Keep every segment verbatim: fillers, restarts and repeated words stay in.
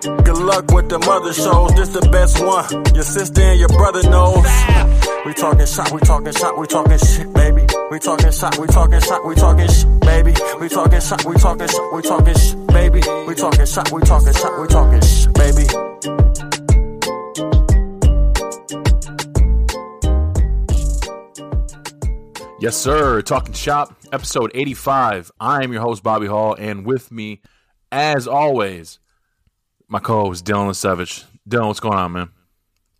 Good luck with the mother shows, this the best one. Your sister and your brother knows. We talking shot, we talking shot, we talking shit, baby. We talking shot, we talking shot, we talking shit, baby. We talking shot, we talking shot, we talking shit, baby. We talking shot, we talking shot, we talking shit, baby. Yes, sir. Talking Shop, episode eighty-five. I am your host, Bobby Hall, and with me, as always, my co-host, Dylan the Savage. Dylan, what's going on, man?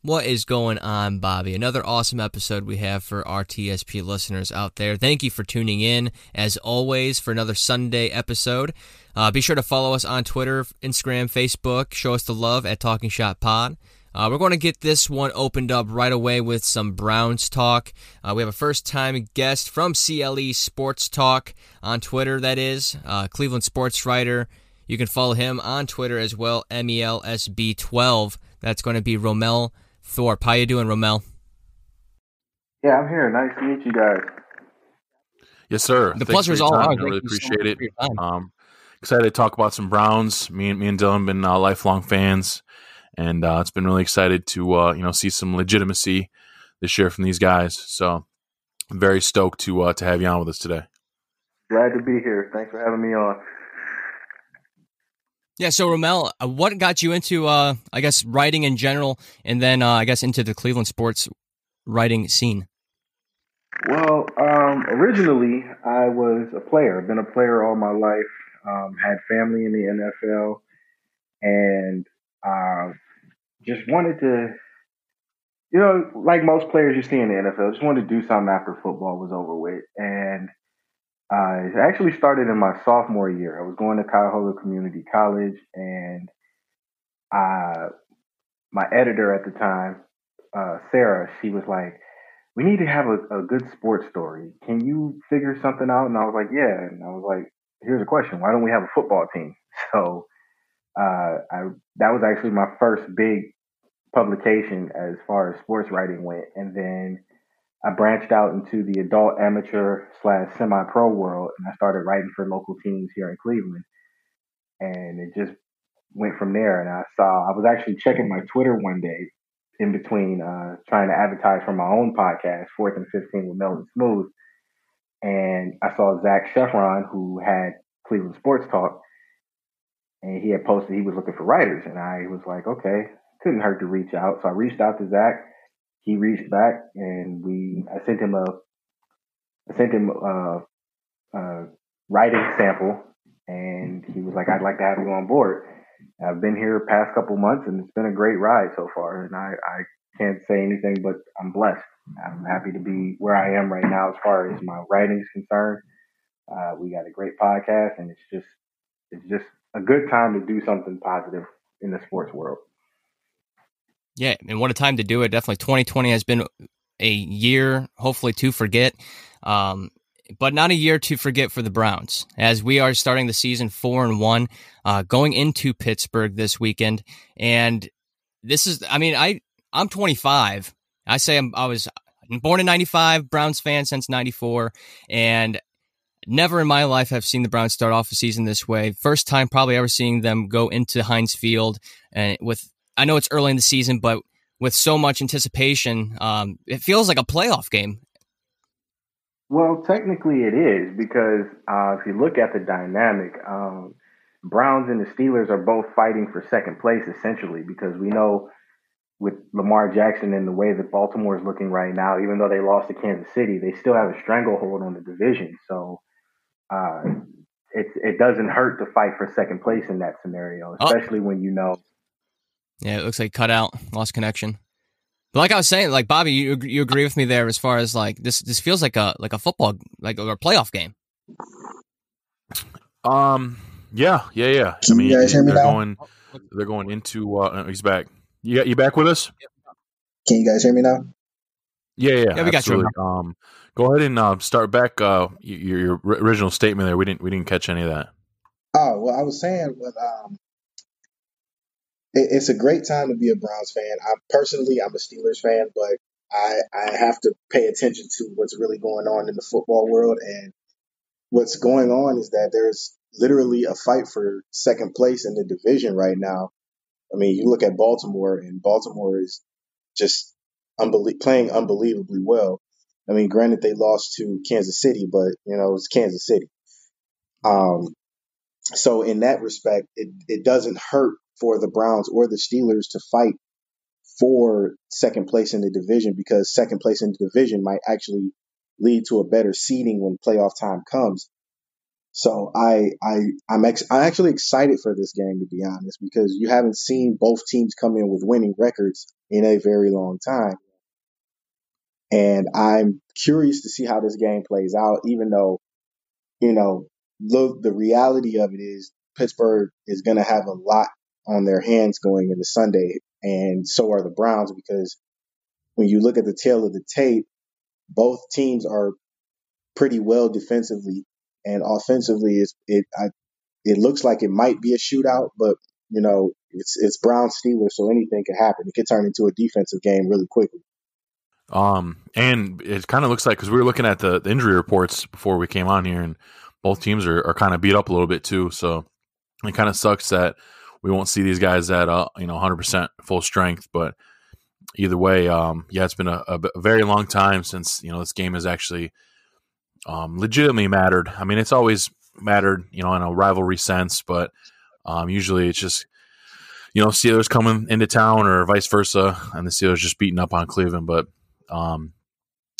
What is going on, Bobby? Another awesome episode we have for our T S P listeners out there. Thank you for tuning in, as always, for another Sunday episode. Uh, be sure to follow us on Twitter, Instagram, Facebook. Show us the love at Talking Shot Pod. Uh, we're going to get this one opened up right away with some Browns talk. Uh, we have a first-time guest from C L E Sports Talk on Twitter, that is, uh, Cleveland sports writer. You can follow him on Twitter as well, M E L S B twelve. That's going to be Rommel Thorpe. How you doing, Rommel? Yeah, I'm here. Nice to meet you guys. Yes, sir. The pleasure is all ours. I really appreciate it. Um, excited to talk about some Browns. Me and me and Dylan have been uh, lifelong fans, and uh, it's been really excited to uh, you know see some legitimacy this year from these guys. So, I'm very stoked to uh, to have you on with us today. Glad to be here. Thanks for having me on. Yeah, so Rommel, what got you into, uh, I guess, writing in general, and then uh, I guess into the Cleveland sports writing scene? Well, um, originally I was a player. I've been a player all my life. Um, had family in the N F L, and uh, just wanted to, you know, like most players you see in the N F L, just wanted to do something after football was over with, and. Uh, it actually started in my sophomore year. I was going to Cuyahoga Community College, and uh, my editor at the time, uh, Sarah, she was like, we need to have a, a good sports story. Can you figure something out? And I was like, yeah. And I was like, here's a question. Why don't we have a football team? So uh, I, that was actually my first big publication as far as sports writing went. And then I branched out into the adult amateur slash semi-pro world, and I started writing for local teams here in Cleveland. And it just went from there. And I saw, I was actually checking my Twitter one day in between uh, trying to advertise for my own podcast, Fourth and fifteen with Melvin Smooth. And I saw Zach Sheffron, who had Cleveland Sports Talk, and he had posted he was looking for writers. And I was like, okay, couldn't hurt to reach out. So I reached out to Zach. He reached back, and we. I sent him a. I sent him a, a writing sample, and he was like, "I'd like to have you on board." I've been here past couple months, and it's been a great ride so far. And I, I can't say anything, but I'm blessed. I'm happy to be where I am right now as far as my writing is concerned. Uh, we got a great podcast, and it's just it's just a good time to do something positive in the sports world. Yeah, and what a time to do it. Definitely twenty twenty has been a year, hopefully, to forget, um, but not a year to forget for the Browns, as we are starting the season four and one, uh, going into Pittsburgh this weekend. And this is, I mean, I, I'm twenty-five. I say I'm, I was born in ninety-five, Browns fan since ninety-four, and never in my life have seen the Browns start off a season this way. First time probably ever seeing them go into Heinz Field and with, I know it's early in the season, but with so much anticipation, um, it feels like a playoff game. Well, technically it is, because uh, if you look at the dynamic, um, Browns and the Steelers are both fighting for second place, essentially, because we know with Lamar Jackson and the way that Baltimore is looking right now, even though they lost to Kansas City, they still have a stranglehold on the division. So uh, it, it doesn't hurt to fight for second place in that scenario, especially oh. when you know. Yeah, it looks like cut out, lost connection. But like I was saying, like Bobby, you you agree with me there as far as like this this feels like a like a football like or a playoff game. Um. Yeah. Yeah. Yeah. I mean, they're going. They're going into. Uh, he's back. You got you back with us? Can you guys hear me now? Yeah, yeah, yeah, we absolutely. got you. Um, go ahead and uh, start back uh, your, your original statement there. We didn't we didn't catch any of that. Oh well, I was saying with um, it, it's a great time to be a Browns fan. I personally, I'm a Steelers fan, but I I have to pay attention to what's really going on in the football world, and what's going on is that there's literally a fight for second place in the division right now. I mean, you look at Baltimore, and Baltimore is just unbelie- playing unbelievably well. I mean, granted, they lost to Kansas City, but, you know, it's Kansas City. Um, so in that respect, it, it doesn't hurt for the Browns or the Steelers to fight for second place in the division, because second place in the division might actually lead to a better seeding when playoff time comes. So I, I, I'm, ex- I'm actually excited for this game, to be honest, because you haven't seen both teams come in with winning records in a very long time. And I'm curious to see how this game plays out, even though, you know, the, the reality of it is Pittsburgh is going to have a lot on their hands going into Sunday, and so are the Browns, because when you look at the tail of the tape, both teams are pretty well defensively, and offensively is it I, it looks like it might be a shootout, but, you know, it's it's Brown Steelers, so anything can happen. It could turn into a defensive game really quickly. Um, and it kind of looks like, because we were looking at the, the injury reports before we came on here, and both teams are, are kind of beat up a little bit too. So it kind of sucks that we won't see these guys at uh, you know one hundred percent full strength. But either way, um, yeah, it's been a, a very long time since, you know, this game has actually um, legitimately mattered. I mean, it's always mattered, you know, in a rivalry sense, but um, usually it's just, you know, Steelers coming into town or vice versa, and the Steelers just beating up on Cleveland. But Um,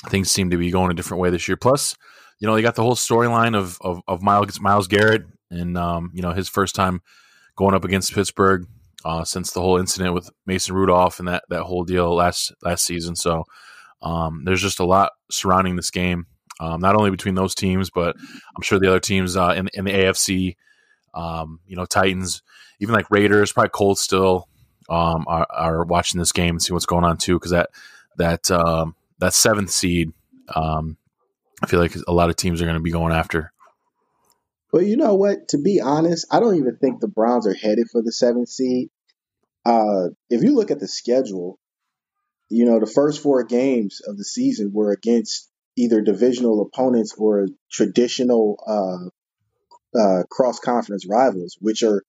things seem to be going a different way this year. Plus, you know, they got the whole storyline of, of of Miles Miles Garrett and um, you know, his first time going up against Pittsburgh uh, since the whole incident with Mason Rudolph and that that whole deal last last season. So um, there's just a lot surrounding this game, um, not only between those teams, but I'm sure the other teams uh, in in the A F C. Um, you know, Titans, even like Raiders, probably Colts still um, are, are watching this game and see what's going on too, because that. That um, that seventh seed, um, I feel like a lot of teams are going to be going after. Well, you know what? To be honest, I don't even think the Browns are headed for the seventh seed. Uh, if you look at the schedule, you know, the first four games of the season were against either divisional opponents or traditional uh, uh, cross-conference rivals, which are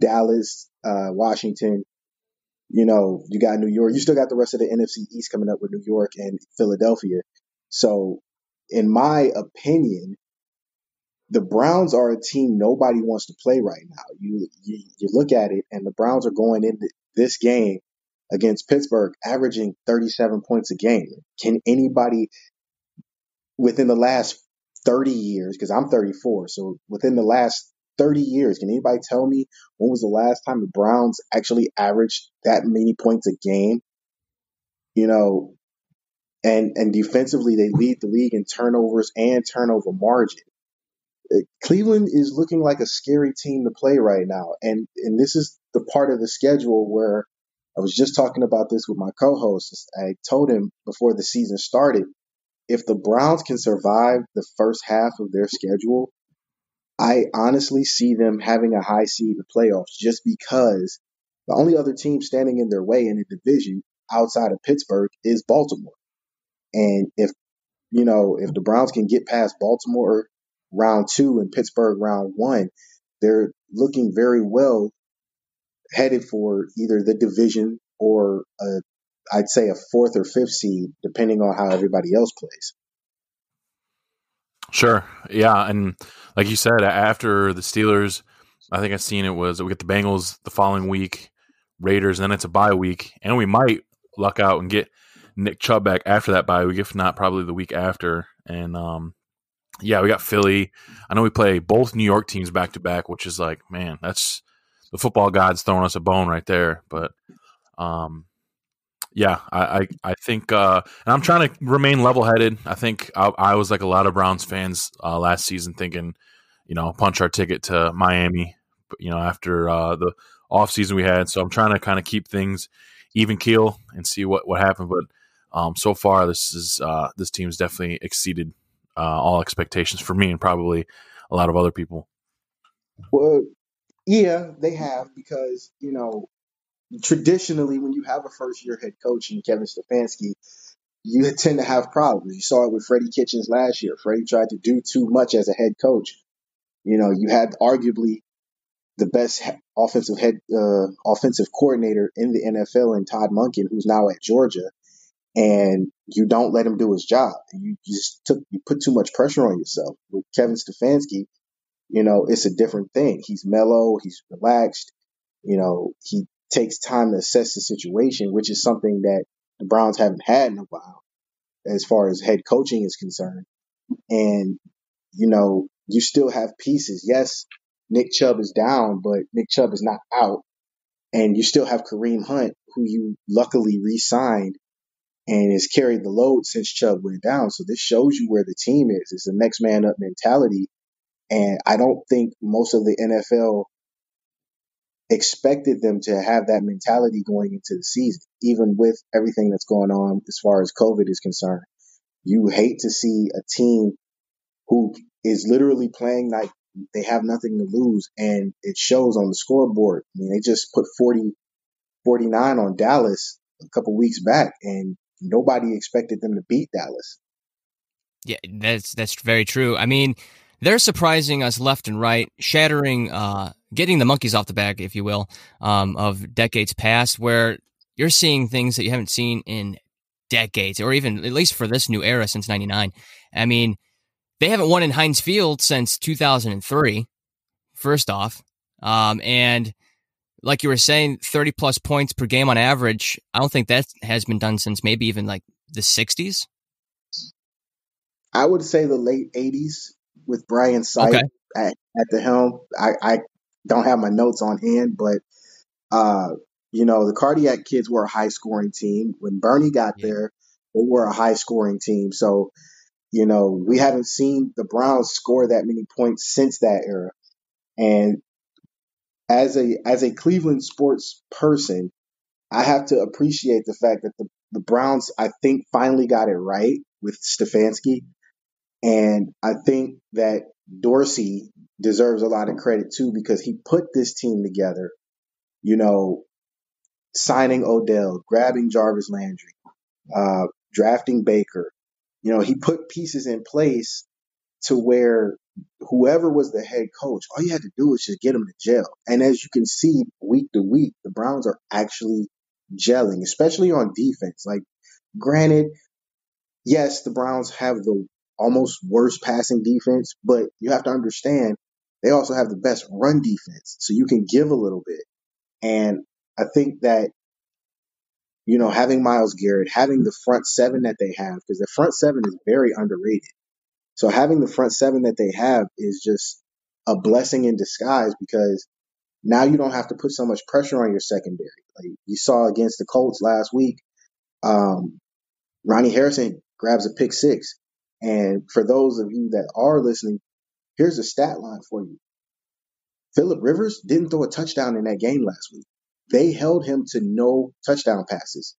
Dallas, uh, Washington. You know, you got New York. You still got the rest of the N F C East coming up with New York and Philadelphia. So, in my opinion, the Browns are a team nobody wants to play right now. You you, you look at it, and the Browns are going into this game against Pittsburgh averaging thirty-seven points a game. Can anybody within the last thirty years, because I'm thirty-four, so within the last thirty years, can anybody tell me when was the last time the Browns actually averaged that many points a game? You know, and and defensively, they lead the league in turnovers and turnover margin. Cleveland is looking like a scary team to play right now. And, and this is the part of the schedule where I was just talking about this with my co-host. I told him before the season started, if the Browns can survive the first half of their schedule, I honestly see them having a high seed in the playoffs, just because the only other team standing in their way in the division outside of Pittsburgh is Baltimore. And if, you know, if the Browns can get past Baltimore round two and Pittsburgh round one, they're looking very well headed for either the division or a, I'd say a fourth or fifth seed, depending on how everybody else plays. Sure. Yeah. And like you said, after the Steelers, I think I've seen it was we get the Bengals the following week, Raiders, and then it's a bye week. And we might luck out and get Nick Chubb back after that bye week, if not probably the week after. And, um, yeah, we got Philly. I know we play both New York teams back-to-back, which is like, man, that's the football gods throwing us a bone right there. But, um, yeah, I, I, I think uh, – and I'm trying to remain level-headed. I think I, I was like a lot of Browns fans uh, last season thinking, you know, punch our ticket to Miami, you know, after uh, the offseason we had. So I'm trying to kind of keep things even keel and see what, what happened. But um, so far, this is uh, this team's definitely exceeded uh, all expectations for me and probably a lot of other people. Well, yeah, they have, because, you know, traditionally when you have a first-year head coach in Kevin Stefanski, you tend to have problems. You saw it with Freddie Kitchens last year. Freddie tried to do too much as a head coach. You know, you had arguably the best offensive head uh, offensive coordinator in the N F L in Todd Munkin, who's now at Georgia, and you don't let him do his job. You just took you put too much pressure on yourself. With Kevin Stefanski, you know, it's a different thing. He's mellow, he's relaxed. You know, he takes time to assess the situation, which is something that the Browns haven't had in a while as far as head coaching is concerned. And, you know, you still have pieces. Yes, Nick Chubb is down, but Nick Chubb is not out. And you still have Kareem Hunt, who you luckily re-signed and has carried the load since Chubb went down. So this shows you where the team is. It's the next man up mentality. And I don't think most of the N F L expected them to have that mentality going into the season, even with everything that's going on as far as COVID is concerned. You hate to see a team who is literally playing like they have nothing to lose, and it shows on the scoreboard. I mean, they just put forty, forty-nine on Dallas a couple weeks back, and nobody expected them to beat Dallas. Yeah, that's that's very true. I mean, they're surprising us left and right, shattering, uh, getting the monkeys off the back, if you will, um, of decades past, where you're seeing things that you haven't seen in decades, or even at least for this new era since ninety-nine. I mean, they haven't won in Heinz Field since two thousand three, first off. Um, and like you were saying, thirty-plus points per game on average, I don't think that has been done since maybe even like the sixties. I would say the late eighties with Brian Sipe okay. at, at the helm. I, I don't have my notes on hand, but, uh, you know, the Cardiac Kids were a high-scoring team. When Bernie got yeah. there, they were a high-scoring team. So, you know, we haven't seen the Browns score that many points since that era. And as a as a Cleveland sports person, I have to appreciate the fact that the, the Browns, I think, finally got it right with Stefanski. And I think that Dorsey deserves a lot of credit, too, because he put this team together, you know, signing Odell, grabbing Jarvis Landry, uh, drafting Baker. You know, he put pieces in place to where whoever was the head coach, all you had to do was just get him to gel. And as you can see, week to week, the Browns are actually gelling, especially on defense. Like, granted, yes, the Browns have the almost worst passing defense, but you have to understand they also have the best run defense. So you can give a little bit. And I think that, you know, having Miles Garrett, having the front seven that they have, because the front seven is very underrated. So having the front seven that they have is just a blessing in disguise, because now you don't have to put so much pressure on your secondary. Like you saw against the Colts last week, um, Ronnie Harrison grabs a pick six. And for those of you that are listening, here's a stat line for you. Phillip Rivers didn't throw a touchdown in that game last week. They held him to no touchdown passes.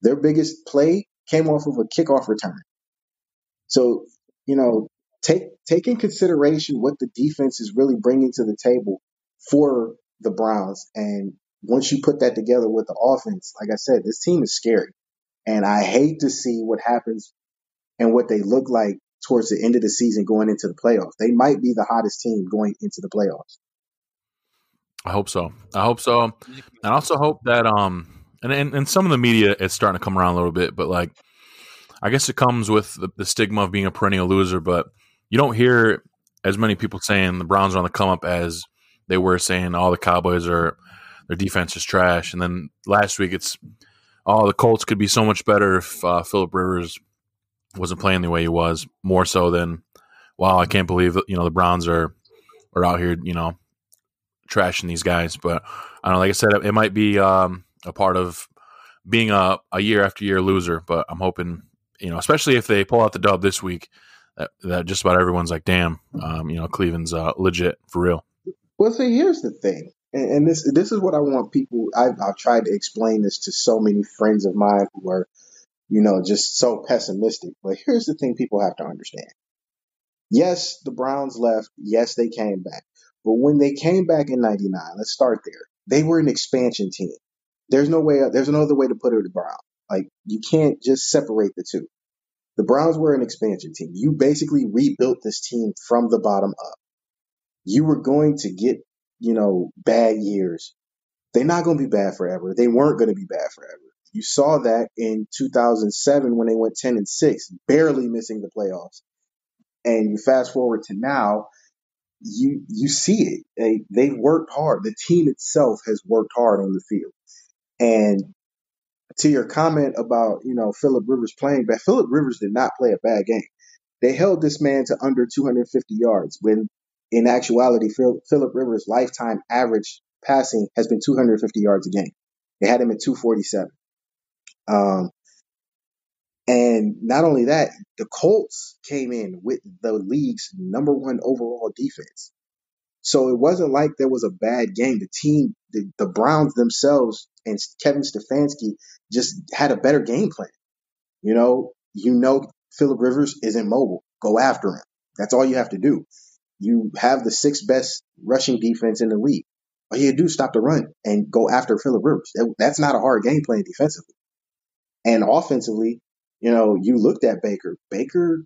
Their biggest play came off of a kickoff return. So, you know, take take in consideration what the defense is really bringing to the table for the Browns. And once you put that together with the offense, like I said, this team is scary. And I hate to see what happens and what they look like towards the end of the season going into the playoffs. They might be the hottest team going into the playoffs. I hope so. I hope so. And I also hope that, um, and, and, and some of the media is starting to come around a little bit, but like, I guess it comes with the, the stigma of being a perennial loser, but you don't hear as many people saying the Browns are on the come up as they were saying all the Cowboys are, their defense is trash. And then last week it's, oh, the Colts could be so much better if uh, Phillip Rivers wasn't playing the way he was, more so than, wow, I can't believe that, you know, the Browns are, are out here, you know, trashing these guys. But I don't know, like I said, it might be um, a part of being a, a year after year loser. But I'm hoping, you know, especially if they pull out the dub this week, that, that just about everyone's like, damn, um, you know, Cleveland's uh, legit for real. Well, see, here's the thing. and, and this this is what I want people. I've, I've tried to explain this to so many friends of mine who are, you know, just so pessimistic. But here's the thing people have to understand. Yes, the Browns left. Yes, they came back. But when they came back in ninety-nine, let's start there. They were an expansion team. There's no way. There's no other way to put it about. Like, you can't just separate the two. The Browns were an expansion team. You basically rebuilt this team from the bottom up. You were going to get, you know, bad years. They're not going to be bad forever. They weren't going to be bad forever. You saw that in two thousand seven when they went ten and six, barely missing the playoffs. And you fast forward to now, you you see it. They, they've worked hard. The team itself has worked hard on the field. And to your comment about, you know, Phillip Rivers playing bad, Phillip Rivers did not play a bad game. They held this man to under two hundred fifty yards when in actuality, Phillip Rivers' lifetime average passing has been two hundred fifty yards a game. They had him at two forty-seven. Um, and not only that, the Colts came in with the league's number one overall defense. So it wasn't like there was a bad game. The team, the, the Browns themselves and Kevin Stefanski just had a better game plan. You know, you know Phillip Rivers is immobile. Go after him. That's all you have to do. You have the sixth best rushing defense in the league. All you do is stop the run and go after Phillip Rivers. That's not a hard game plan defensively. And offensively, you know, you looked at Baker. Baker,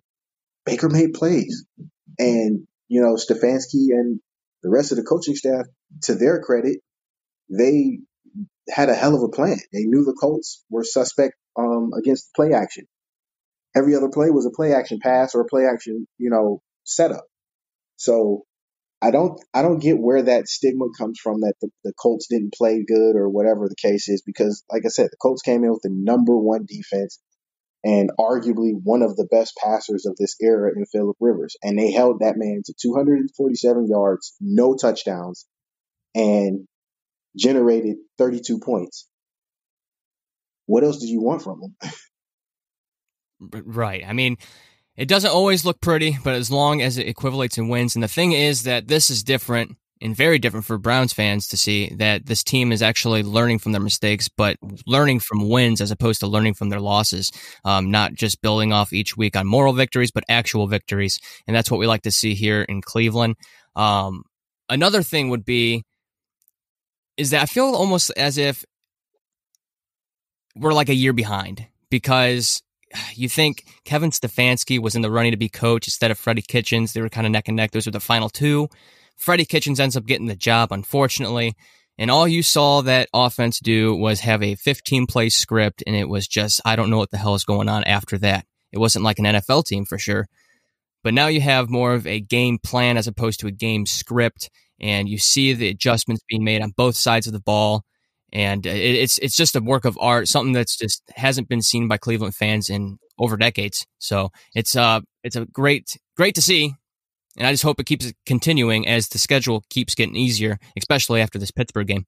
Baker made plays. And, you know, Stefanski and the rest of the coaching staff, to their credit, they had a hell of a plan. They knew the Colts were suspect um, against play action. Every other play was a play action pass or a play action, you know, setup. So I don't I don't get where that stigma comes from that the, the Colts didn't play good or whatever the case is, because, like I said, the Colts came in with the number one defense and arguably one of the best passers of this era in Phillip Rivers. And they held that man to two hundred forty-seven yards, no touchdowns, and generated thirty-two points. What else did you want from them? Right. I mean, it doesn't always look pretty, but as long as it equivalates in wins. And the thing is that this is different and very different for Browns fans to see that this team is actually learning from their mistakes, but learning from wins as opposed to learning from their losses, um, not just building off each week on moral victories, but actual victories. And that's what we like to see here in Cleveland. Um, another thing would be is that I feel almost as if we're like a year behind, because you think Kevin Stefanski was in the running to be coach instead of Freddie Kitchens. They were kind of neck and neck. Those were the final two. Freddie Kitchens ends up getting the job, unfortunately. And all you saw that offense do was have a fifteen-play script, and it was just, I don't know what the hell is going on after that. It wasn't like an N F L team for sure. But now you have more of a game plan as opposed to a game script, and you see the adjustments being made on both sides of the ball. And it's it's just a work of art, something that's just hasn't been seen by Cleveland fans in over decades. So it's uh it's a great great to see, and I just hope it keeps continuing as the schedule keeps getting easier, especially after this Pittsburgh game.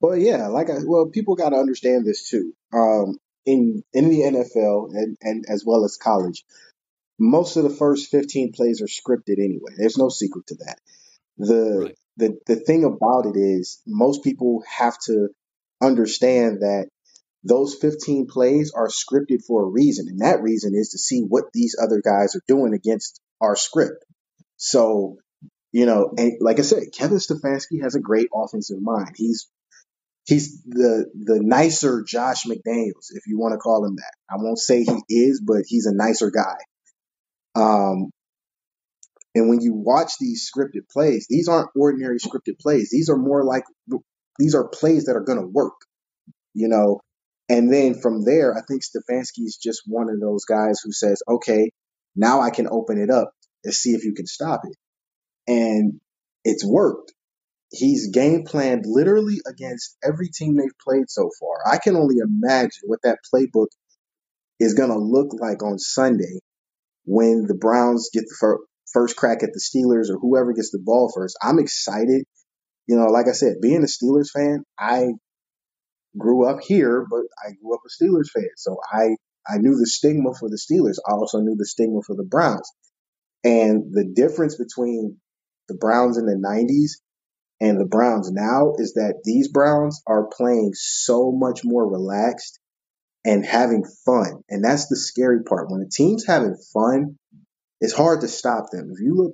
Well, yeah, like I, well, people got to understand this too. Um, in in the N F L and, and as well as college, most of the first fifteen plays are scripted anyway. There's no secret to that. The right. The the thing about it is most people have to understand that those fifteen plays are scripted for a reason. And that reason is to see what these other guys are doing against our script. So, you know, and like I said, Kevin Stefanski has a great offensive mind. He's he's the the nicer Josh McDaniels, if you want to call him that. I won't say he is, but he's a nicer guy. Um And when you watch these scripted plays, these aren't ordinary scripted plays. These are more like, these are plays that are going to work, you know. And then from there, I think Stefanski is just one of those guys who says, okay, now I can open it up and see if you can stop it. And it's worked. He's game planned literally against every team they've played so far. I can only imagine what that playbook is going to look like on Sunday when the Browns get the first. first crack at the Steelers or whoever gets the ball first. I'm excited. You know, like I said, being a Steelers fan, I grew up here, but I grew up a Steelers fan. So I, I knew the stigma for the Steelers. I also knew the stigma for the Browns. And the difference between the Browns in the nineties and the Browns now is that these Browns are playing so much more relaxed and having fun. And that's the scary part. When a team's having fun, it's hard to stop them. If you look,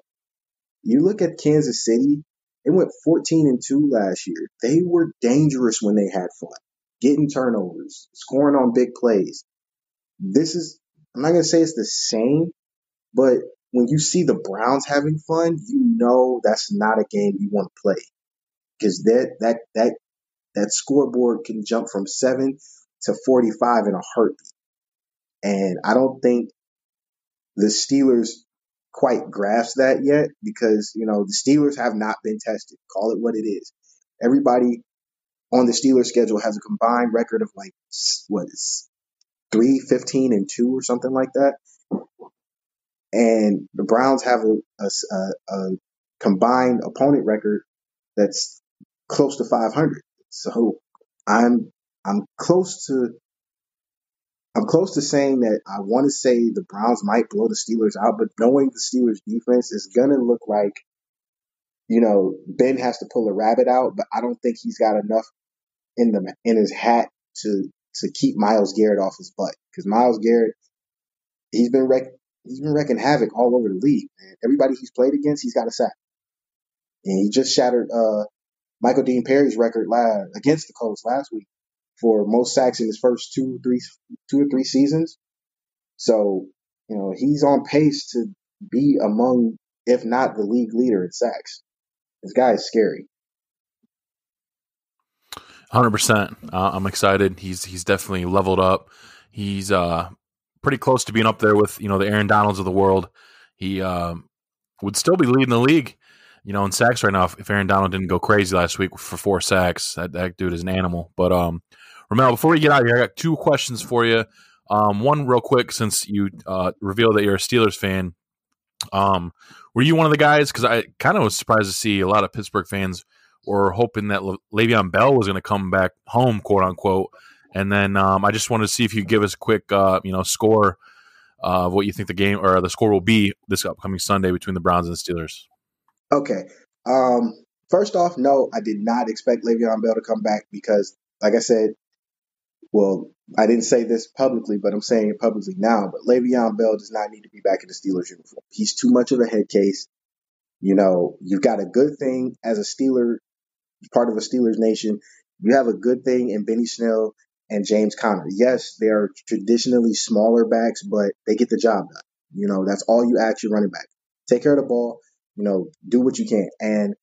you look at Kansas City, they went fourteen and two last year. They were dangerous when they had fun, getting turnovers, scoring on big plays. This is, I'm not going to say it's the same, but when you see the Browns having fun, you know that's not a game you want to play, because that that that that scoreboard can jump from seven to forty-five in a heartbeat. And I don't think the Steelers quite grasp that yet, because, you know, the Steelers have not been tested. Call it what it is. Everybody on the Steelers schedule has a combined record of like, what is three, fifteen, and two or something like that. And the Browns have a, a, a combined opponent record that's close to five hundred. So I'm I'm close to I'm close to saying that I want to say the Browns might blow the Steelers out, but knowing the Steelers defense, is going to look like, you know, Ben has to pull a rabbit out, but I don't think he's got enough in the in his hat to to keep Miles Garrett off his butt, because Miles Garrett, he's been wreck, he's been wrecking havoc all over the league, man. Everybody he's played against, he's got a sack, and he just shattered uh, Michael Dean Perry's record last, against the Colts last week, for most sacks in his first two, three, two or three seasons. So, you know, he's on pace to be among, if not the league leader in sacks. This guy is scary. one hundred percent. Uh, I'm excited. He's he's definitely leveled up. He's uh, pretty close to being up there with, you know, the Aaron Donalds of the world. He uh, would still be leading the league, you know, in sacks right now if Aaron Donald didn't go crazy last week for four sacks. That, that dude is an animal. But, um, Rommel, before we get out of here, I got two questions for you. Um, one real quick, since you uh, revealed that you're a Steelers fan. Um, were you one of the guys, because I kind of was surprised to see a lot of Pittsburgh fans were hoping that Le- Le'Veon Bell was going to come back home, quote-unquote. And then um, I just wanted to see if you give us a quick uh, you know, score uh, of what you think the game or the score will be this upcoming Sunday between the Browns and the Steelers. Okay. Um, first off, no, I did not expect Le'Veon Bell to come back because, like I said, well, I didn't say this publicly, but I'm saying it publicly now, but Le'Veon Bell does not need to be back in the Steelers uniform. He's too much of a head case. You know, you've got a good thing as a Steeler, part of a Steelers nation. You have a good thing in Benny Snell and James Conner. Yes, they are traditionally smaller backs, but they get the job done. You know, that's all you ask your running back. Take care of the ball. You know, do what you can. And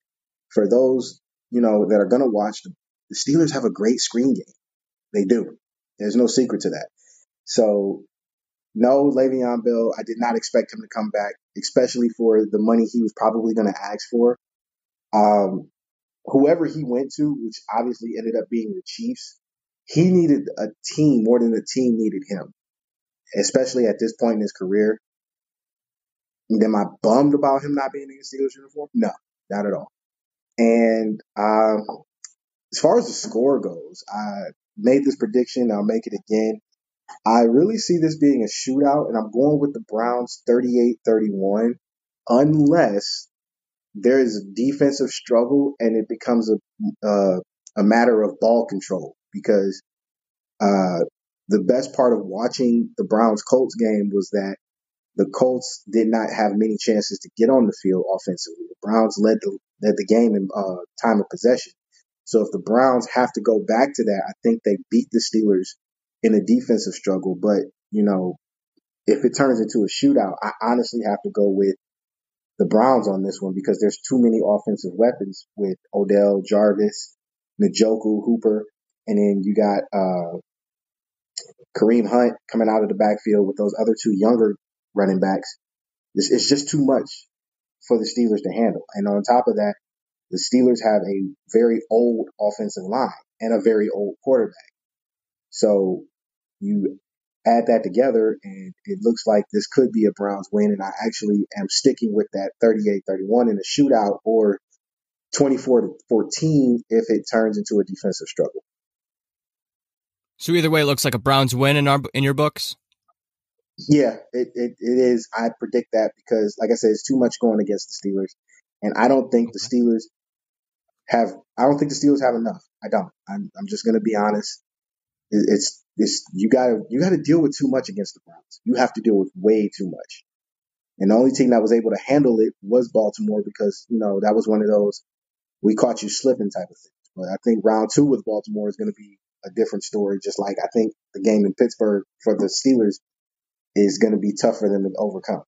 for those, you know, that are going to watch, the Steelers have a great screen game. They do. There's no secret to that. So, no, Le'Veon Bell, I did not expect him to come back, especially for the money he was probably going to ask for. Um, whoever he went to, which obviously ended up being the Chiefs, he needed a team more than the team needed him, especially at this point in his career. And am I bummed about him not being in the Steelers uniform? No, not at all. And uh, as far as the score goes, I made this prediction. I'll make it again. I really see this being a shootout, and I'm going with the Browns thirty-eight thirty-one, unless there is a defensive struggle and it becomes a uh, a matter of ball control, because uh, the best part of watching the Browns-Colts game was that the Colts did not have many chances to get on the field offensively. The Browns led the led the game in uh, time of possession. So if the Browns have to go back to that, I think they beat the Steelers in a defensive struggle. But, you know, if it turns into a shootout, I honestly have to go with the Browns on this one, because there's too many offensive weapons with Odell, Jarvis, Njoku, Hooper, and then you got uh, Kareem Hunt coming out of the backfield with those other two younger running backs. It's, it's just too much for the Steelers to handle. And on top of that, the Steelers have a very old offensive line and a very old quarterback. So you add that together, and it looks like this could be a Browns win. And I actually am sticking with that thirty-eight thirty-one in a shootout, or twenty-four to fourteen if it turns into a defensive struggle. So either way, it looks like a Browns win in our in your books? Yeah, it, it, it is. I predict that because, like I said, it's too much going against the Steelers. And I don't think the Steelers have – I don't think the Steelers have enough. I don't. I'm, I'm just going to be honest. It's this you got to you got to deal with too much against the Browns. You have to deal with way too much. And the only team that was able to handle it was Baltimore because, you know, that was one of those we caught you slipping type of things. But I think round two with Baltimore is going to be a different story, just like I think the game in Pittsburgh for the Steelers is going to be tough for them to overcome.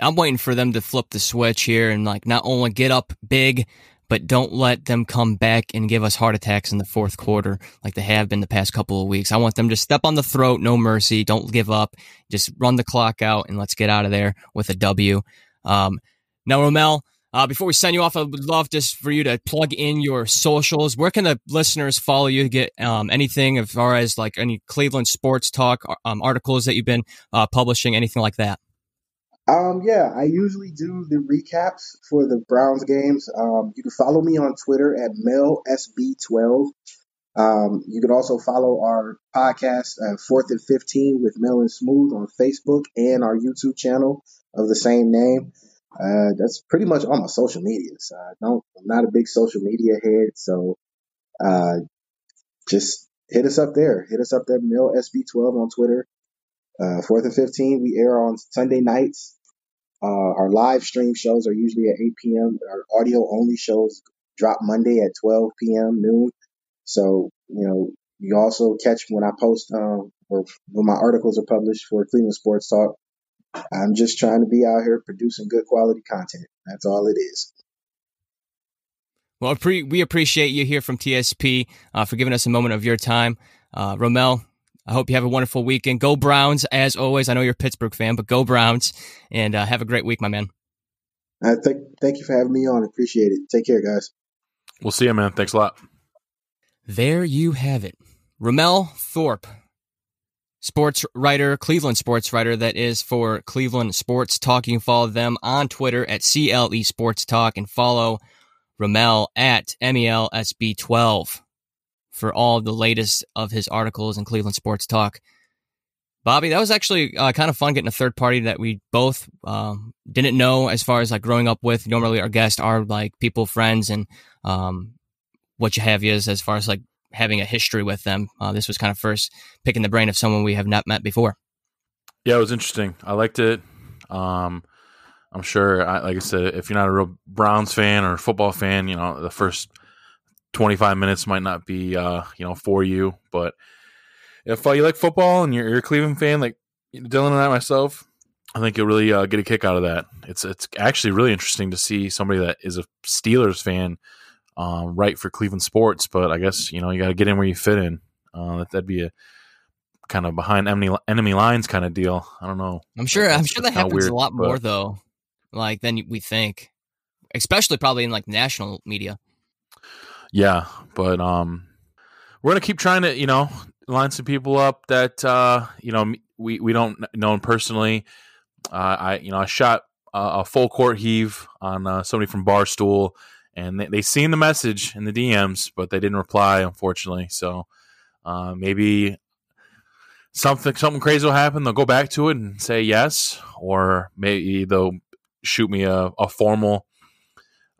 I'm waiting for them to flip the switch here and, like, not only get up big, but don't let them come back and give us heart attacks in the fourth quarter like they have been the past couple of weeks. I want them to step on the throat, no mercy, don't give up, just run the clock out, and let's get out of there with a W. Um, now, Rommel, uh, before we send you off, I would love just for you to plug in your socials. Where can the listeners follow you to get um, anything as far as, like, any Cleveland sports talk um, articles that you've been uh, publishing, anything like that? Um, yeah, I usually do the recaps for the Browns games. Um, you can follow me on Twitter at M E L S B twelve. Um, you can also follow our podcast, uh, Fourth and fifteen with Melvin Smooth on Facebook and our YouTube channel of the same name. Uh, that's pretty much all my social medias. I don't, I'm not a big social media head, so uh, just hit us up there. Hit us up there, M E L S B twelve on Twitter. Uh, Fourth and fifteen, we air on Sunday nights. Uh, our live stream shows are usually at eight p.m. Our audio-only shows drop Monday at twelve p.m., noon. So, you know, you also catch when I post um, or when my articles are published for Cleveland Sports Talk. I'm just trying to be out here producing good quality content. That's all it is. Well, pre- we appreciate you here from T S P uh, for giving us a moment of your time. Uh, Rommel, I hope you have a wonderful weekend. Go Browns, as always. I know you're a Pittsburgh fan, but go Browns, and uh, have a great week, my man. Uh, th- thank you for having me on. Appreciate it. Take care, guys. We'll see you, man. Thanks a lot. There you have it. Rommel Thorpe, sports writer, Cleveland sports writer, that is, for Cleveland Sports Talk. You can follow them on Twitter at C L E Sports Talk and follow Rommel at M E L S B twelve. For all the latest of his articles in Cleveland Sports Talk. Bobby, that was actually uh, kind of fun getting a third party that we both um, didn't know as far as, like, growing up with. Normally our guests are, like, people, friends, and um, what you have is as far as, like, having a history with them. Uh, this was kind of first picking the brain of someone we have not met before. Yeah, it was interesting. I liked it. Um, I'm sure, I, like I said, if you're not a real Browns fan or football fan, you know, the first twenty-five minutes might not be, uh, you know, for you, but if uh, you like football and you're, you're a Cleveland fan, like Dylan and I myself, I think you'll really uh, get a kick out of that. It's it's actually really interesting to see somebody that is a Steelers fan uh, write for Cleveland sports, but I guess, you know, you got to get in where you fit in. Uh, that'd be a kind of behind enemy, enemy lines kind of deal. I don't know. I'm sure. That's, I'm sure that happens weird, a lot more but, though, like than we think, especially probably in, like, national media. Yeah, but um, we're going to keep trying to, you know, line some people up that, uh, you know, we, we don't know them personally. Uh, I, you know, I shot a, a full court heave on uh, somebody from Barstool, and they, they seen the message in the D Ms, but they didn't reply, unfortunately. So uh, maybe something something crazy will happen. They'll go back to it and say yes, or maybe they'll shoot me a, a formal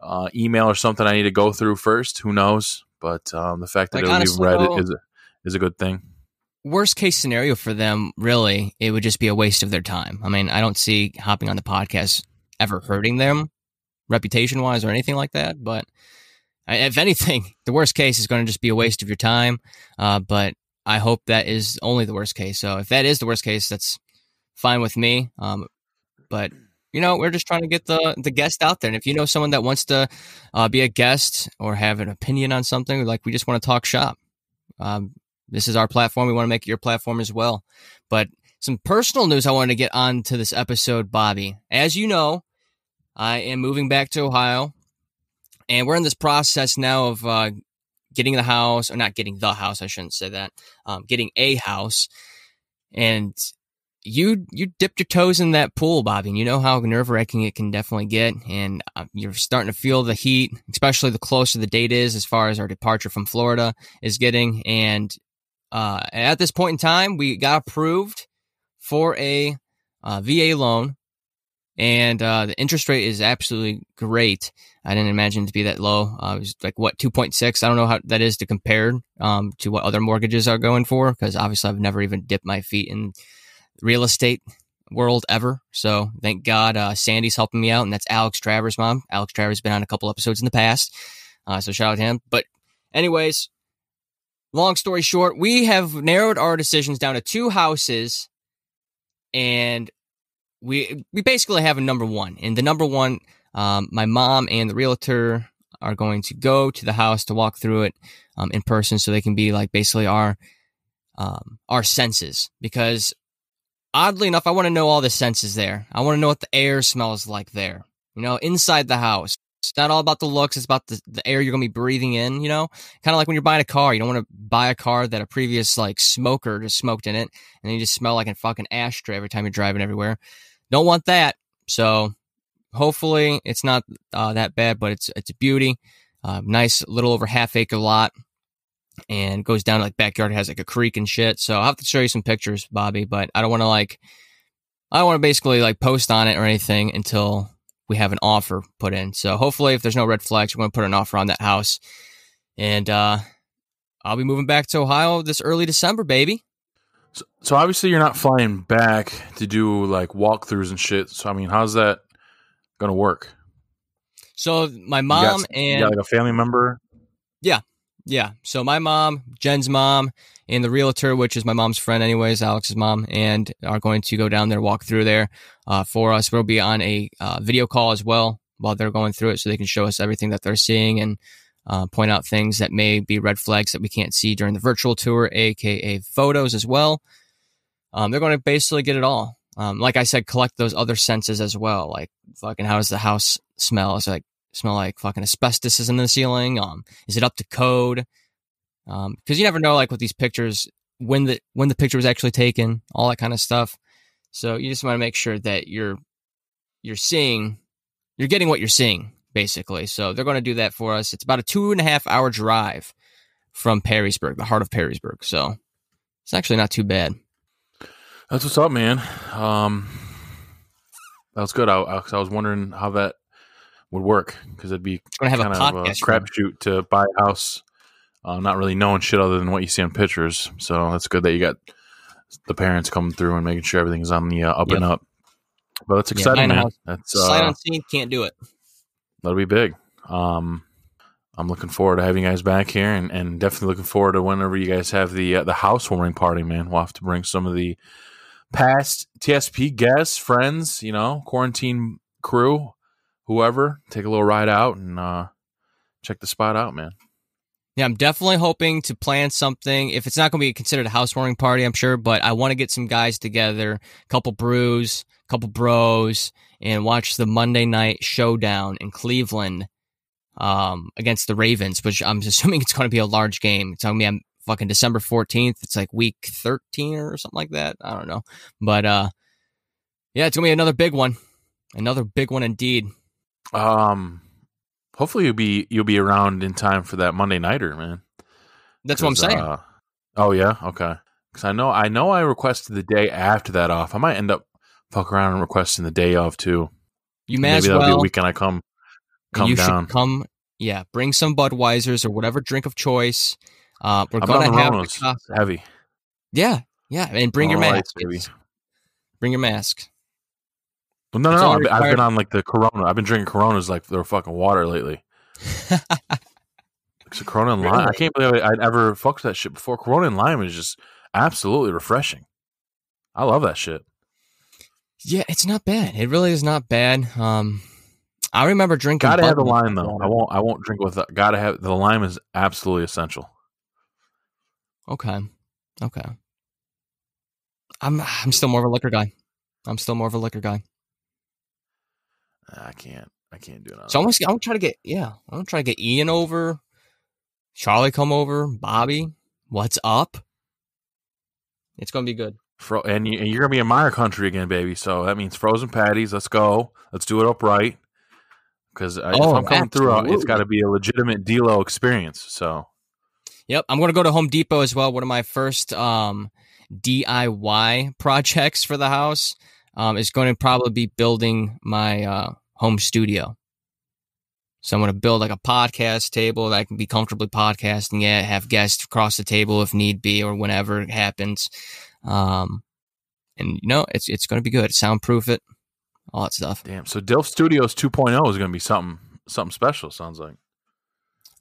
Uh, email or something I need to go through first. Who knows? But um, the fact that, like, it was even read though, is, a, is a good thing. Worst case scenario for them, really, it would just be a waste of their time. I mean, I don't see hopping on the podcast ever hurting them reputation-wise or anything like that. But if anything, the worst case is going to just be a waste of your time. Uh, but I hope that is only the worst case. So if that is the worst case, that's fine with me. Um, but... You know, we're just trying to get the, the guest out there. And if you know someone that wants to uh, be a guest or have an opinion on something, like, we just want to talk shop. Um, this is our platform. We want to make it your platform as well. But some personal news I wanted to get on to this episode, Bobby. As you know, I am moving back to Ohio. And we're in this process now of uh, getting the house, or not getting the house, I shouldn't say that, um, getting a house. And... You you dipped your toes in that pool, Bobby, and you know how nerve-wracking it can definitely get, and uh, you're starting to feel the heat, especially the closer the date is as far as our departure from Florida is getting. And uh, at this point in time, we got approved for a uh, V A loan And uh, the interest rate is absolutely great. I didn't imagine it to be that low. Uh, it was like, what, two point six? I don't know how that is to compare um, to what other mortgages are going for, because obviously I've never even dipped my feet in real estate world ever. So thank God uh, Sandy's helping me out, and that's Alex Travers' mom. Alex Travers has been on a couple episodes in the past, uh, so shout out to him. But anyways, long story short, we have narrowed our decisions down to two houses, and we we basically have a number one. And the number one, um, my mom and the realtor are going to go to the house to walk through it um, in person, so they can be like basically our um, our senses, because oddly enough, I want to know all the senses there. I want to know what the air smells like there, you know, inside the house. It's not all about the looks. It's about the, the air you're going to be breathing in, you know, kind of like when you're buying a car. You don't want to buy a car that a previous like smoker just smoked in it, and then you just smell like a fucking ashtray every time you're driving everywhere. Don't want that. So hopefully it's not uh, that bad, but it's, it's a beauty. Uh, nice little over half acre lot, and goes down to like backyard. It has like a creek and shit. So I'll have to show you some pictures, Bobby, but I don't want to like, I don't want to basically like post on it or anything until we have an offer put in. So hopefully if there's no red flags, we're going to put an offer on that house. And uh, I'll be moving back to Ohio this early December, baby. So, so obviously you're not flying back to do like walkthroughs and shit. So, I mean, how's that going to work? So my mom you got, and you got like a family member. Yeah. Yeah. So my mom, Jen's mom, and the realtor, which is my mom's friend anyways, Alex's mom, and are going to go down there, walk through there uh, for us. We'll be on a uh, video call as well while they're going through it, so they can show us everything that they're seeing and uh, point out things that may be red flags that we can't see during the virtual tour, A K A photos as well. Um, they're going to basically get it all. Um, like I said, collect those other senses as well. Like fucking how does the house smell? It's like, smell like fucking asbestos is in the ceiling. Um, is it up to code? Um, because you never know, like with these pictures, when the when the picture was actually taken, all that kind of stuff. So you just want to make sure that you're you're seeing, you're getting what you're seeing, basically. So they're going to do that for us. It's about a two and a half hour drive from Perrysburg, the heart of Perrysburg. So it's actually not too bad. That's what's up, man. Um, that was good. I, I, I was wondering how that would work, because it'd be kind of a crapshoot to buy a house, uh, not really knowing shit other than what you see on pictures. So that's good that you got the parents coming through and making sure everything's on the uh, up yep. and up. But that's exciting, yeah, man. That's uh, sight unseen, can't do it. That'll be big. Um, I'm looking forward to having you guys back here, and, and definitely looking forward to whenever you guys have the uh, the housewarming party, man. We'll have to bring some of the past T S P guests, friends, you know, quarantine crew, whoever, take a little ride out and uh, check the spot out, man. Yeah, I'm definitely hoping to plan something. If it's not going to be considered a housewarming party, I'm sure, but I want to get some guys together, a couple brews, a couple bros, and watch the Monday night showdown in Cleveland um, against the Ravens, which I'm assuming it's going to be a large game. It's going to be on fucking December fourteenth. It's like week thirteen or something like that. I don't know. But uh, yeah, it's going to be another big one. Another big one indeed. Um, hopefully you'll be you'll be around in time for that Monday nighter, man. That's what I'm saying. Uh, oh yeah, okay. Because I know I know I requested the day after that off. I might end up fuck around and requesting the day off too. You may Maybe as well. Maybe that'll be a weekend I come come you down. Should come, yeah. Bring some Budweisers or whatever drink of choice. Uh, we're I'm gonna have the heavy. Yeah, yeah, and bring oh, your mask. Lights, bring your mask. Well, no, no, no. I've, I've been on like the Corona. I've been drinking Coronas like they're fucking water lately. It's a Corona and lime. I can't believe I, I'd ever fucked that shit before. Corona and lime is just absolutely refreshing. I love that shit. Yeah, it's not bad. It really is not bad. Um, I remember drinking. Gotta have the lime though. I won't. I won't drink with. Gotta have the lime is absolutely essential. Okay. Okay. I'm. I'm still more of a liquor guy. I'm still more of a liquor guy. I can't. I can't do it. So I'm gonna, I'm gonna try to get. Yeah, I'm gonna try to get Ian over, Charlie come over, Bobby. What's up? It's gonna be good. Fro- and, you, and you're gonna be in Meyer country again, baby. So that means frozen patties. Let's go. Let's do it upright. Because oh, if I'm coming absolutely. through, it's got to be a legitimate D-Lo experience. So. Yep, I'm gonna go to Home Depot as well. One of my first um, D I Y projects for the house. um, is going to probably be building my uh, home studio. So I'm going to build like a podcast table that I can be comfortably podcasting at, have guests across the table if need be, or whenever it happens. Um, and, you know, it's it's going to be good. Soundproof it, all that stuff. Damn. So Dilf Studios two point oh is going to be something something special, sounds like.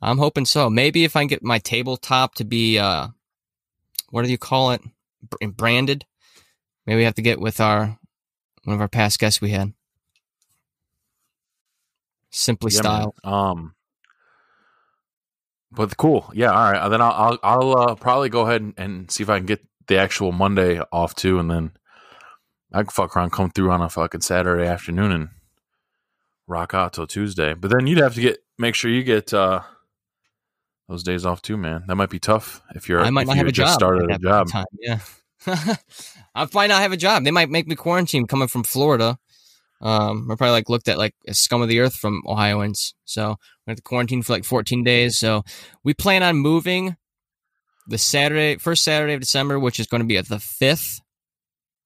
I'm hoping so. Maybe if I can get my tabletop to be, uh, what do you call it, B- branded. Maybe we have to get with our one of our past guests we had. Simply yeah, style. Man. Um, but cool. Yeah. All right. Then I'll I'll, I'll uh, probably go ahead and, and see if I can get the actual Monday off too, and then I can fuck around, come through on a fucking Saturday afternoon and rock out till Tuesday. But then you'd have to get make sure you get uh, those days off too, man. That might be tough if you're. I might not have a job. Started a job. Time, yeah. I might not have a job. They might make me quarantine coming from Florida. Um, I probably like looked at like a scum of the earth from Ohioans. So we had to quarantine for like fourteen days. So we plan on moving the Saturday, first Saturday of December, which is going to be at the fifth.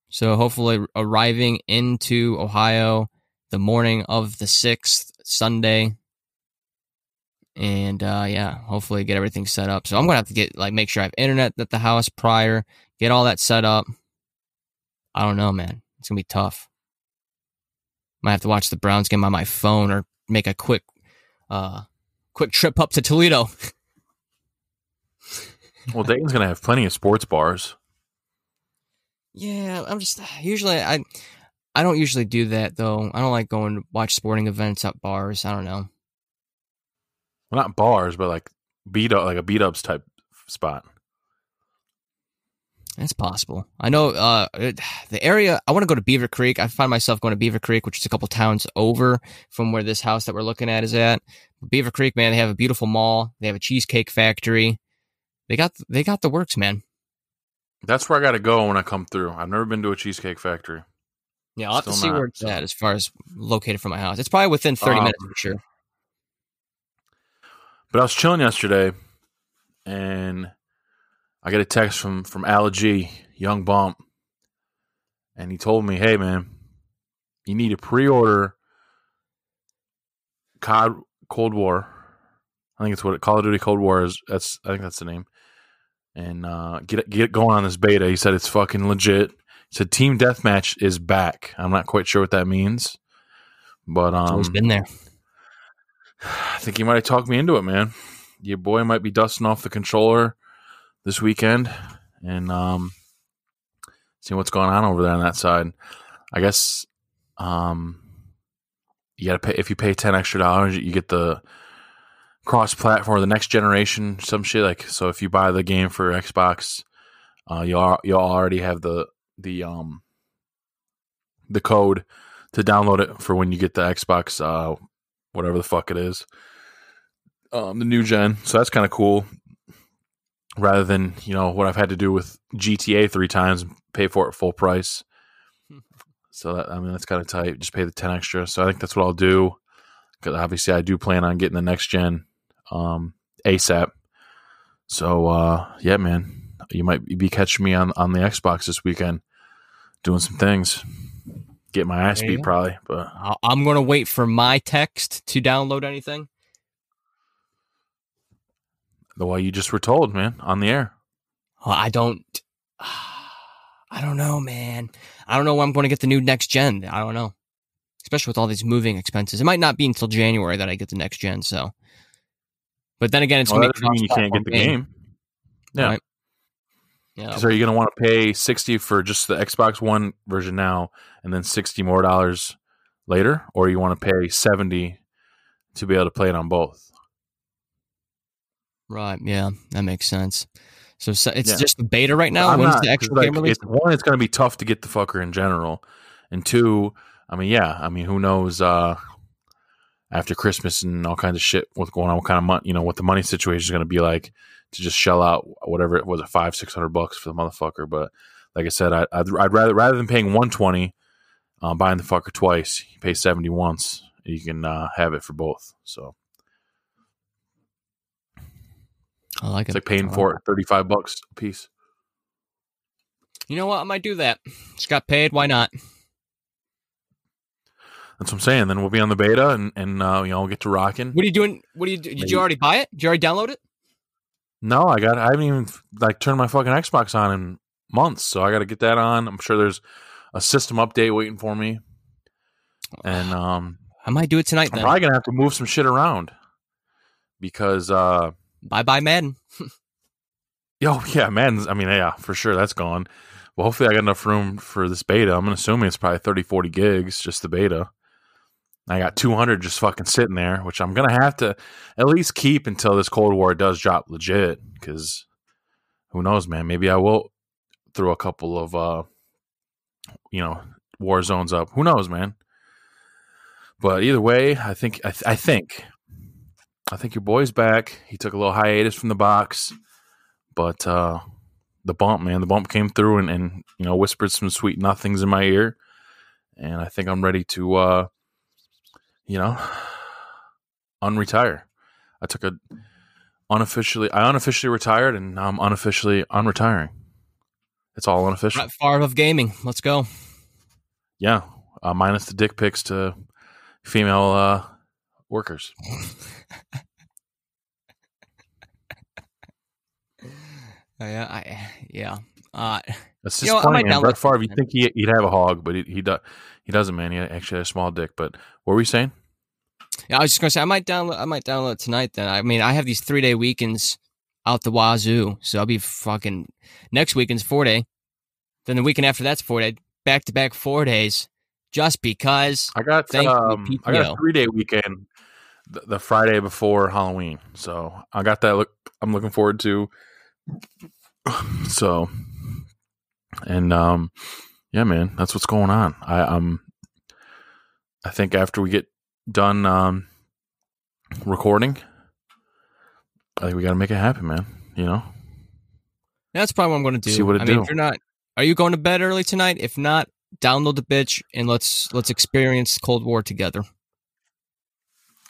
So hopefully arriving into Ohio the morning of the sixth, Sunday. And, uh, yeah, hopefully get everything set up. So I'm going to have to get like, make sure I have internet at the house prior, get all that set up. I don't know, man. It's going to be tough. Might have to watch the Browns game on my phone or make a quick uh, quick trip up to Toledo. Well, Dayton's going to have plenty of sports bars. Yeah, I'm just usually I I don't usually do that though. I don't like going to watch sporting events at bars. I don't know. Well, not bars, but like beat up, like a beat ups type spot. That's possible. I know uh, the area. I want to go to Beaver Creek. I find myself going to Beaver Creek, which is a couple towns over from where this house that we're looking at is at. Beaver Creek, man, they have a beautiful mall. They have a cheesecake factory. They got they got the works, man. That's where I got to go when I come through. I've never been to a cheesecake factory. Yeah, I'll have Still to see not, where it's so. at as far as located from my house. It's probably within thirty um, minutes for sure. But I was chilling yesterday, and I got a text from, from Allergy Young Bump, and he told me, hey, man, you need to pre-order C O D Cold War. I think it's what it, Call of Duty Cold War is. That's I think that's the name. And uh, get get going on this beta. He said it's fucking legit. He said Team Deathmatch is back. I'm not quite sure what that means. But um, it's been there. I think he might have talked me into it, man. Your boy might be dusting off the controller this weekend and um, see what's going on over there on that side. I guess um, you got to pay if you pay ten extra dollars, you get the cross-platform, the next generation, some shit like. So if you buy the game for Xbox, uh, you'll you'll already have the the um the code to download it for when you get the Xbox, uh, whatever the fuck it is, um, the new gen. So that's kind of cool. Rather than, you know, what I've had to do with G T A three times and pay for it full price. So, that, I mean, that's kind of tight. Just pay the ten extra. So I think that's what I'll do. Because obviously I do plan on getting the next gen um, ASAP. So, uh, yeah, man, you might be catching me on, on the Xbox this weekend doing some things. Get my ass beat probably. But I'm going to wait for my text to download anything. The way you just were told, man, on the air. Well, I don't, I don't know, man. I don't know when I'm going to get the new next gen. I don't know, especially with all these moving expenses. It might not be until January that I get the next gen. So, but then again, it's well, going to mean you can't get the game. game. Yeah, right. Yeah. Because are you going to want to pay sixty for just the Xbox One version now, and then sixty more dollars later, or you want to pay seventy to be able to play it on both? Right, yeah, that makes sense. So, so it's yeah. just the beta right now. When's the actual like, game release? It's, one, it's going to be tough to get the fucker in general, and two, I mean, yeah, I mean, who knows? Uh, after Christmas and all kinds of shit, what's going on? What kind of money? You know, what the money situation is going to be like to just shell out whatever it was, a five, six hundred bucks for the motherfucker. But like I said, I, I'd, I'd rather rather than paying one twenty, uh, buying the fucker twice, you pay seventy once, you can uh, have it for both. So. I like it. It's like paying for it, thirty-five bucks a piece. You know what? I might do that. Just got paid. Why not? That's what I'm saying. Then we'll be on the beta, and and uh, you know, we'll get to rocking. What are you doing? What are you? Did Maybe. you already buy it? Did you already download it? No, I got. I haven't even like turned my fucking Xbox on in months, so I got to get that on. I'm sure there's a system update waiting for me, and um, I might do it tonight. I'm then. probably gonna have to move some shit around because uh, bye bye Madden. Yo, yeah, Madden's. I mean, yeah, for sure, that's gone. Well, hopefully I got enough room for this beta. I'm assuming it's probably thirty, forty gigs, just the beta. I got two hundred just fucking sitting there, which I'm going to have to at least keep until this Cold War does drop legit, because who knows, man. Maybe I will throw a couple of, uh, you know, war zones up. Who knows, man. But either way, I think I, th- I think, I think your boy's back. He took a little hiatus from the box, but... uh The bump, man. The bump came through and, and, you know, whispered some sweet nothings in my ear. And I think I'm ready to, uh, you know, unretire. I took a unofficially, I unofficially retired, and now I'm unofficially unretiring. It's all unofficial. Right, far above gaming. Let's go. Yeah. Uh, minus the dick pics to female uh, workers. Yeah, I, yeah. Uh, That's just you know, funny. Brett Favre, you think he, he'd have a hog, but he he, do, he doesn't, man. He actually has a small dick. But what were you saying? Yeah, I was just gonna say I might download. I might download tonight. Then I mean, I have these three day weekends out the wazoo, so I'll be fucking next weekend's four day. Then the weekend after that's four day, back to back four days, just because. I got um, I got a three day weekend, the, the Friday before Halloween, so I got that. Look, I'm looking forward to. So, and um, yeah, man, that's what's going on. I um, I think after we get done um recording, I think we got to make it happen, man. You know, that's probably what I'm going to do. See what it I do. Mean, if you're not, are you going to bed early tonight? If not, download the bitch and let's let's experience Cold War together.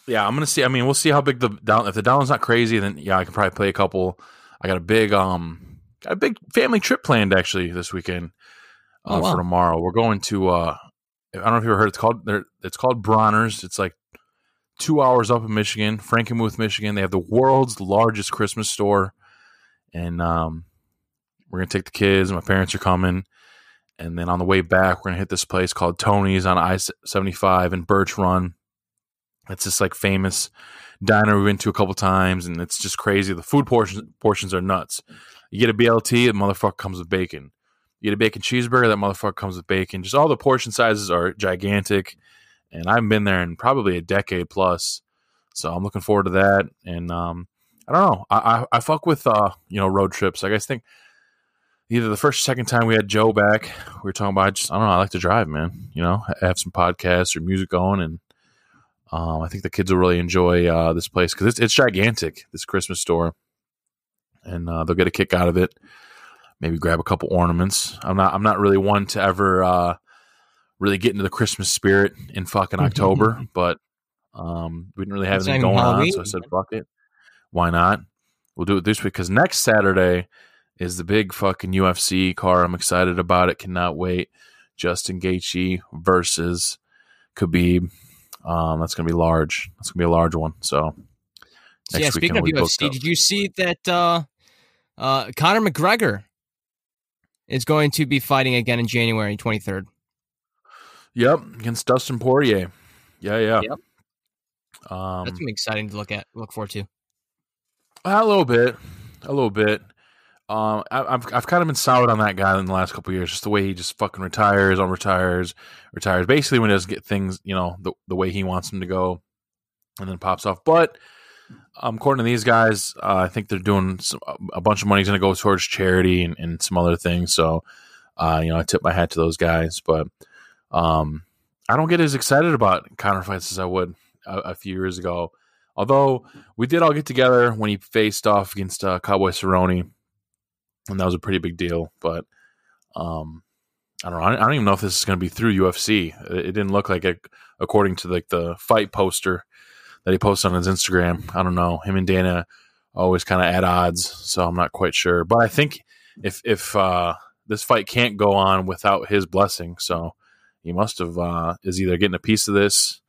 Yeah, I'm gonna see. I mean, we'll see how big the down. If the download's not crazy, then yeah, I can probably play a couple. I got a big um, got a big family trip planned actually this weekend uh, oh, wow. for tomorrow. We're going to uh, I don't know if you ever heard it's called it's called Bronner's. It's like two hours up in Michigan, Frankenmuth, Michigan. They have the world's largest Christmas store, and um, we're gonna take the kids. My parents are coming, and then on the way back, we're gonna hit this place called Tony's on I seventy-five in Birch Run. It's this like famous diner we've been to a couple times, and it's just crazy. The food portions portions are nuts. You get a B L T, the motherfucker comes with bacon. You get a bacon cheeseburger, that motherfucker comes with bacon. Just all the portion sizes are gigantic, and I've been there in probably a decade plus, so I'm looking forward to that. And um, I don't know, I, I I fuck with uh you know road trips. Like I think either the first or second time we had Joe back, we were talking about I just I don't know I like to drive, man. You know, have some podcasts or music going and. Um, I think the kids will really enjoy uh, this place because it's, it's gigantic, this Christmas store, and uh, they'll get a kick out of it. Maybe grab a couple ornaments. I'm not I'm not really one to ever uh, really get into the Christmas spirit in fucking October, but um, we didn't really have it's anything going Halloween. on, so I said, fuck it. Why not? We'll do it this week because next Saturday is the big fucking U F C card. I'm excited about it. Cannot wait. Justin Gaethje versus Khabib. Um, that's going to be large. That's going to be a large one. So, so yeah, speaking of U F C, did you see that uh, uh, Conor McGregor is going to be fighting again in January twenty-third? Yep, against Dustin Poirier. Yeah, yeah. Yep. Um, that's going to be exciting to look at, look forward to. A little bit, a little bit. Um, I, I've I've kind of been solid on that guy in the last couple of years, just the way he just fucking retires, unretires, retires. Basically, when he doesn't get things, you know, the the way he wants them to go, and then pops off. But um, according to these guys, uh, I think they're doing some, a bunch of money's going to go towards charity and, and some other things. So, uh, you know, I tip my hat to those guys. But um, I don't get as excited about Conor fights as I would a, a few years ago. Although we did all get together when he faced off against uh, Cowboy Cerrone. And that was a pretty big deal, but um, I don't know. I don't even know if this is going to be through U F C. It didn't look like it, according to like the fight poster that he posted on his Instagram. I don't know. Him and Dana always kind of at odds, so I'm not quite sure. But I think if if uh, this fight can't go on without his blessing, so he must have uh, is either getting a piece of this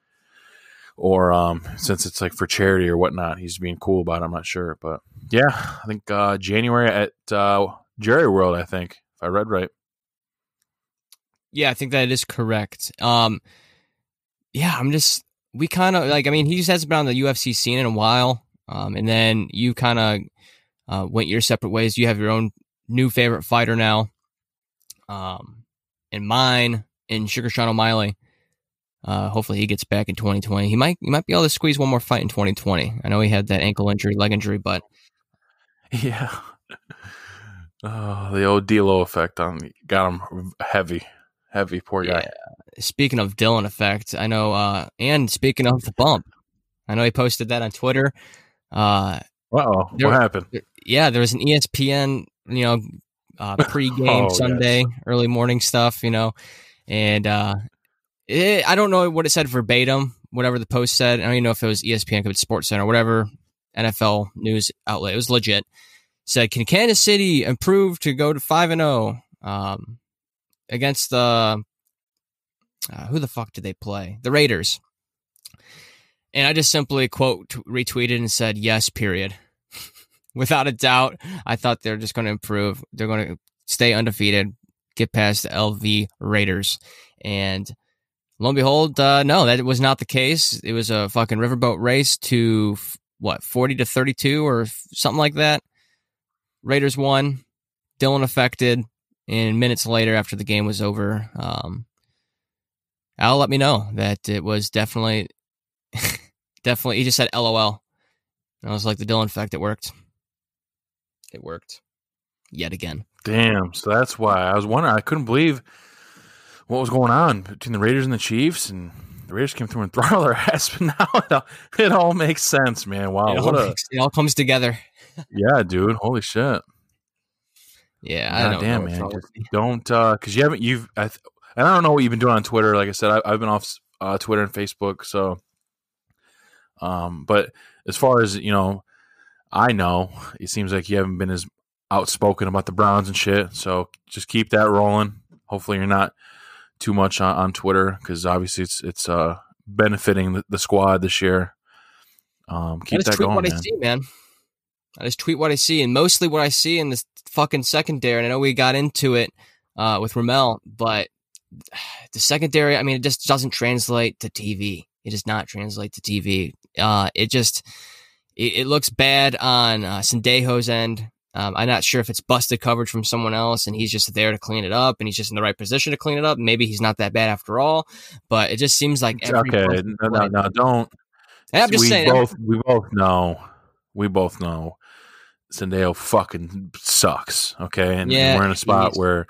or um, since it's like for charity or whatnot, he's being cool about it. I'm not sure, but yeah, I think uh, January at uh, Jerry World, I think, if I read right. Yeah, I think that is correct. Um, yeah, I'm just, we kind of like, I mean, he just hasn't been on the U F C scene in a while. Um, and then you kind of uh, went your separate ways. You have your own new favorite fighter now. Um, and mine and Sugar Sean O'Malley. Uh, hopefully he gets back in twenty twenty. He might, he might be able to squeeze one more fight in twenty twenty. I know he had that ankle injury, leg injury, but yeah. Oh, the old D-Lo effect on got him heavy. Heavy, poor guy. Yeah. Speaking of Dylan effect, I know, uh, and speaking of the bump, I know he posted that on Twitter. Uh oh, what happened? There, yeah, there was an E S P N, you know, uh, pre-game oh, Sunday, yes. Early morning stuff, you know, and uh, it, I don't know what it said verbatim, whatever the post said. I don't even know if it was E S P N, it could be Sports Center, whatever N F L news outlet. It was legit. It said, "Can Kansas City improve to go to five and zero?" Um, against the, uh, who the fuck did they play? The Raiders. And I just simply, quote, retweeted and said, yes, period. Without a doubt, I thought they're just going to improve. They're going to stay undefeated, get past the L V Raiders. And lo and behold, uh, no, that was not the case. It was a fucking riverboat race to, what, forty to thirty-two or something like that. Raiders won. Dylan affected. And minutes later, after the game was over, um, Al let me know that it was definitely, definitely. He just said "L O L," and I was like, "The Dylan effect. It worked. It worked, yet again." Damn. So that's why I was wondering. I couldn't believe what was going on between the Raiders and the Chiefs, and the Raiders came through and throttled their ass. But now it all, it all makes sense, man. Wow, it all, what makes, a, it all comes together. Yeah, dude. Holy shit. Yeah, I God don't damn, know. Man. Don't, uh, cause you haven't, you've, I, th- and I don't know what you've been doing on Twitter. Like I said, I, I've been off uh, Twitter and Facebook. So, um, but as far as, you know, I know it seems like you haven't been as outspoken about the Browns and shit. So just keep that rolling. Hopefully you're not too much on, on Twitter. Cause obviously it's, it's, uh, benefiting the, the squad this year. Um, keep that going, what man. I see, man. I just tweet what I see, and mostly what I see in this fucking secondary, and I know we got into it uh, with Rommel, but the secondary, I mean, it just doesn't translate to T V. It does not translate to T V. Uh, it just, it, it looks bad on uh, Sandejo's end. Um, I'm not sure if it's busted coverage from someone else, and he's just there to clean it up, and he's just in the right position to clean it up. Maybe he's not that bad after all, but it just seems like every okay, no, no, no, don't. And I'm just we saying. Both, we both know. We both know. Sandejo fucking sucks, okay? And, yeah, and we're in a spot where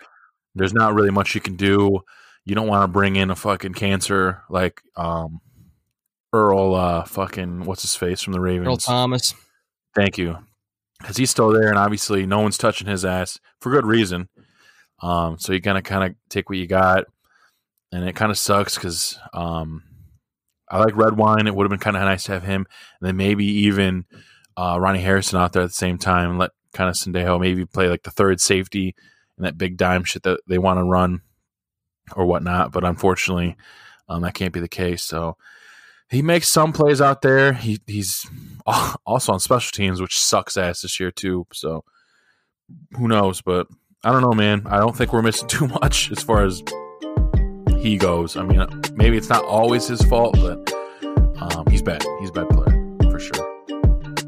there's not really much you can do. You don't want to bring in a fucking cancer like um, Earl uh, fucking, what's his face from the Ravens? Earl Thomas. Thank you. Because he's still there, and obviously no one's touching his ass for good reason. Um, so you kind of kind of take what you got, and it kind of sucks because um, I like red wine. It would have been kind of nice to have him, and then maybe even – Uh, Ronnie Harrison out there at the same time and let kind of Sandejo maybe play like the third safety and that big dime shit that they want to run or whatnot. But unfortunately, um, that can't be the case. So he makes some plays out there. He He's also on special teams, which sucks ass this year too. So who knows? But I don't know, man. I don't think we're missing too much as far as he goes. I mean, maybe it's not always his fault, but um, he's bad. He's a bad player for sure.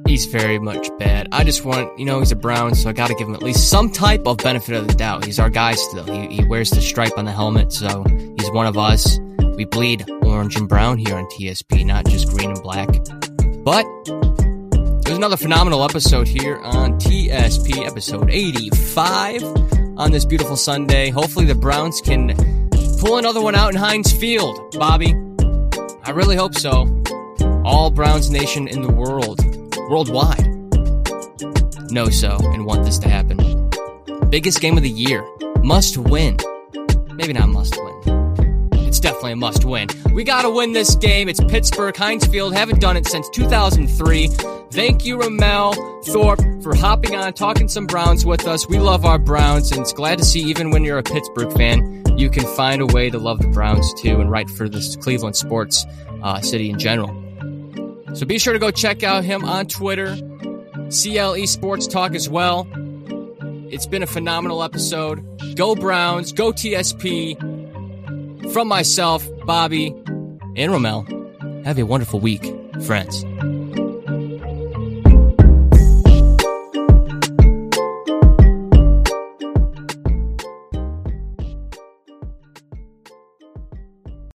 He's very much bad. I just want, you know, he's a Brown, so I got to give him at least some type of benefit of the doubt. He's our guy still. He, he wears the stripe on the helmet, so he's one of us. We bleed orange and brown here on T S P, not just green and black. But there's another phenomenal episode here on T S P, episode eighty-five on this beautiful Sunday. Hopefully the Browns can pull another one out in Heinz Field, Bobby. I really hope so. All Browns nation in the world. Worldwide know so and want this to happen. Biggest game of the year. Must win. Maybe not must win. It's it's definitely a must win. We got to win this game. It's Pittsburgh, Heinz Field. Haven't done it since two thousand three. Thank you, Rommel Thorpe, for hopping on, talking some Browns with us. We love our Browns, and it's glad to see even when you're a Pittsburgh fan, you can find a way to love the Browns too and write for this Cleveland sports uh, city in general. So be sure to go check out him on Twitter, C L E Sports Talk as well. It's been a phenomenal episode. Go Browns, go T S P. From myself, Bobby, and Rommel, have a wonderful week, friends.